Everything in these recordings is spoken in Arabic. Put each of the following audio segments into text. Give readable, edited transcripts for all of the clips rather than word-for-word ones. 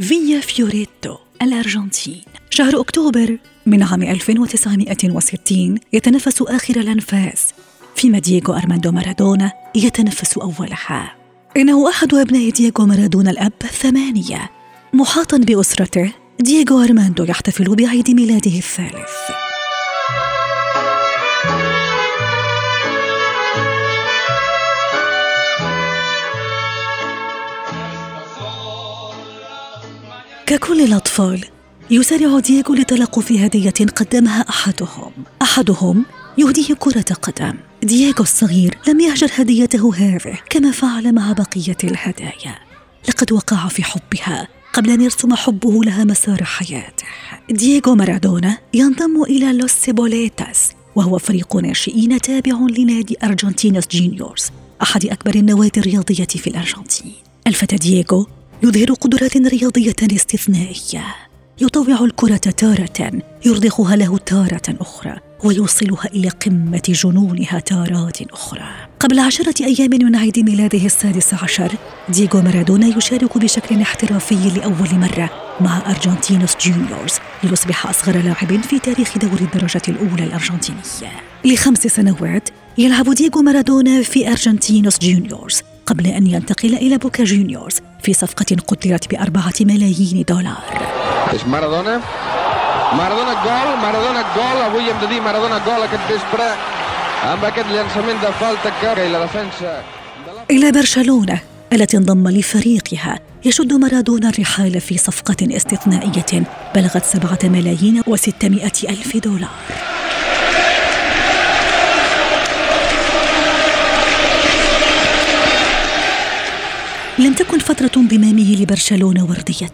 فيا فيوريتو الأرجنتين. شهر أكتوبر من عام 1960 يتنفس آخر الأنفاس، فيما دييغو مارادونا يتنفس أولها. إنه أحد أبناء دييغو مارادونا الأب 8. محاطاً بأسرته، دييغو أرماندو يحتفل بعيد ميلاده 3. ككل الأطفال، يسارع دييغو لتلقف هدية قدمها أحدهم يهديه كرة قدم. دييغو الصغير لم يهجر هديته هذه كما فعل مع بقية الهدايا، لقد وقع في حبها قبل أن يرسم حبه لها مسار حياته. دييغو مارادونا ينضم إلى لوس سيبوليتاس، وهو فريق ناشئين تابع لنادي أرجنتينوس جونيورز، أحد أكبر النوادي الرياضية في الأرجنتين. الفتى دييغو يظهر قدرات رياضية استثنائية، يطوع الكرة تارة، يرضخها له تارة أخرى، ويوصلها إلى قمة جنونها تارات أخرى. قبل 10 أيام من عيد ميلاده 16، دييغو مارادونا يشارك بشكل احترافي لأول مرة مع أرجنتينوس جونيورز، ليصبح أصغر لاعب في تاريخ دوري الدرجة الأولى الأرجنتينية. ل5 سنوات يلعب دييغو مارادونا في أرجنتينوس جونيورز، قبل أن ينتقل إلى بوكا جونيورز في صفقة قدرت ب$4 ملايين. إلى برشلونة التي انضم لفريقها، يشد مارادونا الرحال في صفقة استثنائية بلغت $7,600,000. لم تكن فترة انضمامه لبرشلونة وردية،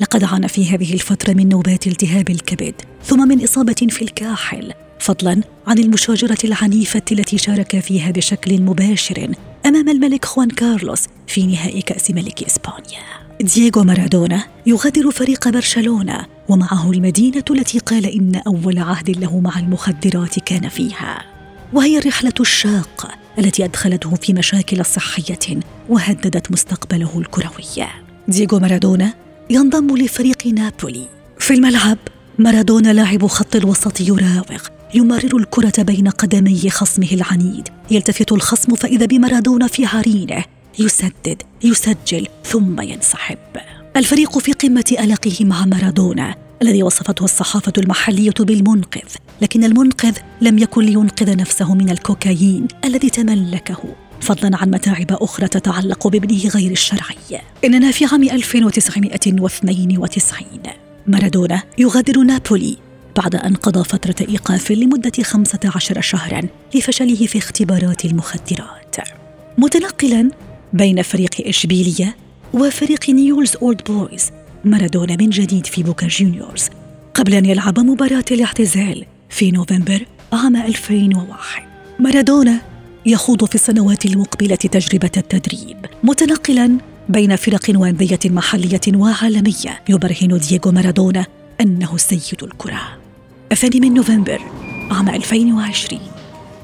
لقد عانى في هذه الفترة من نوبات التهاب الكبد، ثم من إصابة في الكاحل، فضلاً عن المشاجرة العنيفة التي شارك فيها بشكل مباشر أمام الملك خوان كارلوس في نهائي كأس ملك إسبانيا. دييغو مارادونا يغادر فريق برشلونة، ومعه المدينة التي قال إن أول عهد له مع المخدرات كان فيها، وهي الرحلة الشاقة التي أدخلته في مشاكل صحية وهددت مستقبله الكروي. دييغو مارادونا ينضم لفريق نابولي. في الملعب، مارادونا لاعب خط الوسط يراوغ، يمرر الكرة بين قدمي خصمه العنيد، يلتفت الخصم فإذا بمارادونا في عرينه، يسدد، يسجل، ثم ينسحب. الفريق في قمة ألقه مع مارادونا الذي وصفته الصحافة المحلية بالمنقذ، لكن المنقذ لم يكن لينقذ نفسه من الكوكايين الذي تملكه، فضلاً عن متاعب أخرى تتعلق بابنه غير الشرعي. إننا في عام 1992، مارادونا يغادر نابولي بعد أن قضى فترة إيقاف لمدة 15 شهراً لفشله في اختبارات المخدرات، متنقلاً بين فريق إشبيلية وفريق نيولز أولد بويز. مارادونا من جديد في بوكا جونيورز قبل أن يلعب مباراة الاعتزال في نوفمبر عام 2001. مارادونا يخوض في السنوات المقبلة تجربة التدريب، متنقلاً بين فرق وأندية محلية وعالمية. يبرهن دييغو مارادونا أنه سيد الكرة. 2 نوفمبر عام 2020،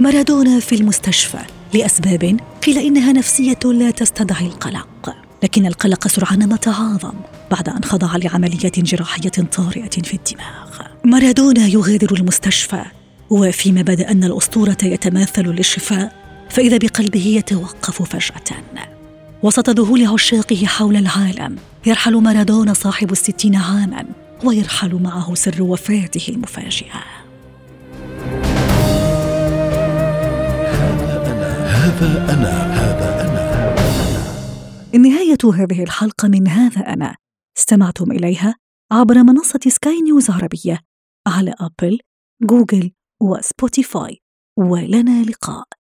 مارادونا في المستشفى لأسباب قيل إنها نفسية لا تستدعي القلق، لكن القلق سرعان ما تعاظم بعد أن خضع لعملية جراحية طارئة في الدماغ. مارادونا يغادر المستشفى، وفيما بدأ أن الأسطورة يتماثل للشفاء، فإذا بقلبه يتوقف فجأة. وسط ذهول عشاقه حول العالم، يرحل مارادونا صاحب 60 عاماً، ويرحل معه سر وفاته المفاجئة. هذا أنا. نهاية هذه الحلقة من هذا أنا. استمعتم إليها عبر منصة سكاي نيوز عربية على أبل، جوجل وسبوتيفاي، ولنا لقاء.